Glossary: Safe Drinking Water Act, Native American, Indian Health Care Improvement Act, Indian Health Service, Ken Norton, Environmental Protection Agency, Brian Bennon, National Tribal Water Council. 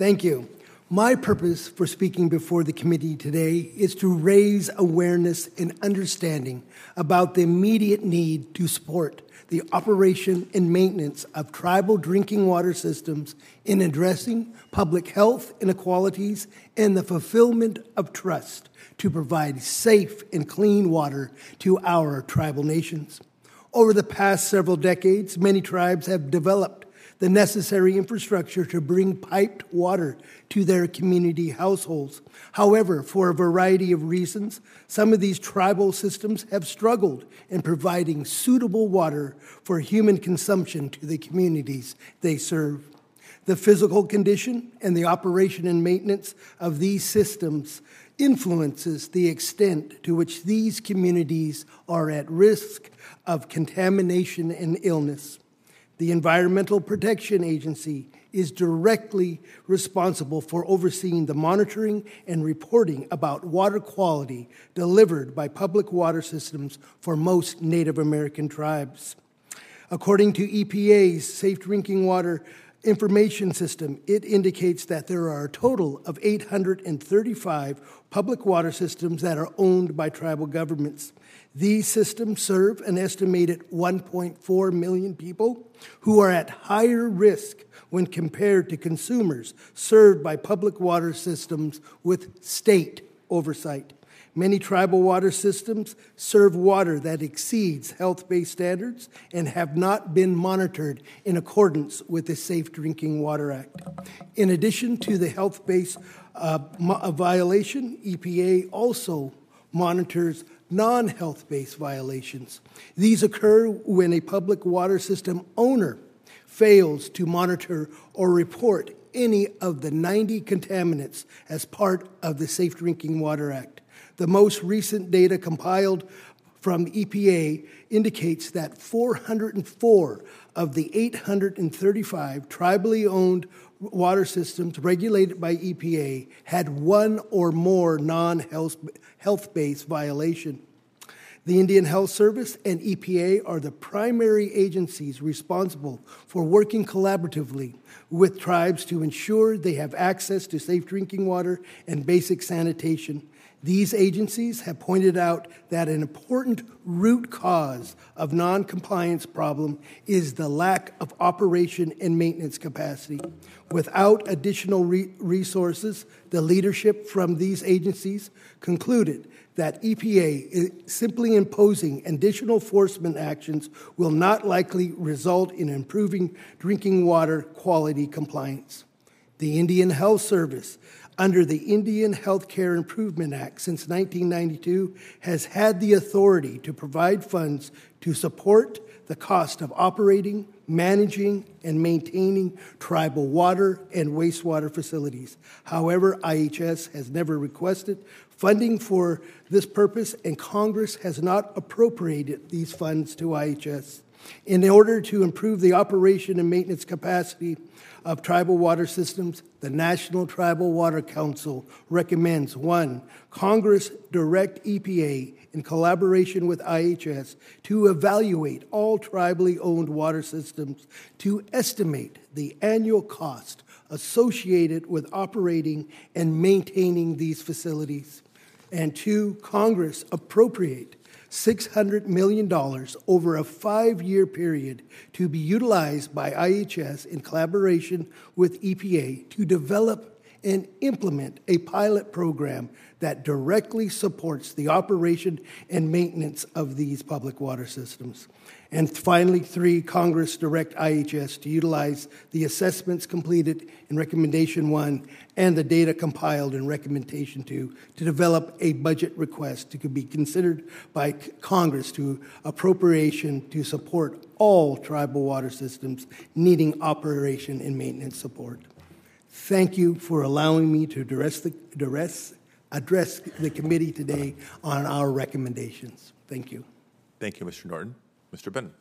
Thank you. My purpose for speaking before the committee today is to raise awareness and understanding about the immediate need to support the operation and maintenance of tribal drinking water systems in addressing public health inequalities and the fulfillment of trust to provide safe and clean water to our tribal nations. Over the past several decades, many tribes have developed the necessary infrastructure to bring piped water to their community households. However, for a variety of reasons, some of these tribal systems have struggled in providing suitable water for human consumption to the communities they serve. The physical condition and the operation and maintenance of these systems influences the extent to which these communities are at risk of contamination and illness. The Environmental Protection Agency is directly responsible for overseeing the monitoring and reporting about water quality delivered by public water systems for most Native American tribes. According to EPA's Safe Drinking Water Information System, it indicates that there are a total of 835 public water systems that are owned by tribal governments. These systems serve an estimated 1.4 million people who are at higher risk when compared to consumers served by public water systems with state oversight. Many tribal water systems serve water that exceeds health-based standards and have not been monitored in accordance with the Safe Drinking Water Act. In addition to the health-based violation, EPA also monitors non-health-based violations. These occur when a public water system owner fails to monitor or report any of the 90 contaminants as part of the Safe Drinking Water Act. The most recent data compiled from EPA indicates that 404 of the 835 tribally owned water systems regulated by EPA had one or more non-health-based violation. The Indian Health Service and EPA are the primary agencies responsible for working collaboratively with tribes to ensure they have access to safe drinking water and basic sanitation. These agencies have pointed out that an important root cause of non-compliance problem is the lack of operation and maintenance capacity. Without additional resources, the leadership from these agencies concluded that EPA is simply imposing additional enforcement actions will not likely result in improving drinking water quality compliance. The Indian Health Service, under the Indian Health Care Improvement Act since 1992, has had the authority to provide funds to support the cost of operating, managing, and maintaining tribal water and wastewater facilities. However, IHS has never requested funding for this purpose, and Congress has not appropriated these funds to IHS. In order to improve the operation and maintenance capacity of tribal water systems, the National Tribal Water Council recommends, 1, Congress direct EPA in collaboration with IHS to evaluate all tribally owned water systems to estimate the annual cost associated with operating and maintaining these facilities, and 2, Congress appropriate $600 million over a 5-year period to be utilized by IHS in collaboration with EPA to develop and implement a pilot program that directly supports the operation and maintenance of these public water systems. And finally, 3, Congress direct IHS to utilize the assessments completed in Recommendation 1 and the data compiled in Recommendation 2 to develop a budget request that could be considered by Congress to appropriation to support all tribal water systems needing operation and maintenance support. Thank you for allowing me to address the committee today on our recommendations. Thank you. Thank you, Mr. Norton. Mr. Bennon.